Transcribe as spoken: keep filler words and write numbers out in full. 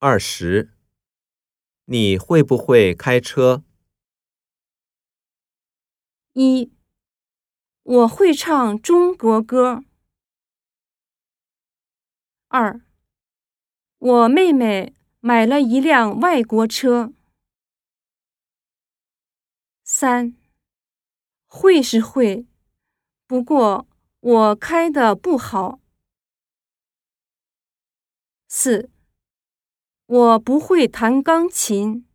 二十，你会不会开车？一，我会唱中国歌。二，我妹妹买了一辆外国车。三，会是会，不过我开的不好。四，我不会弹钢琴。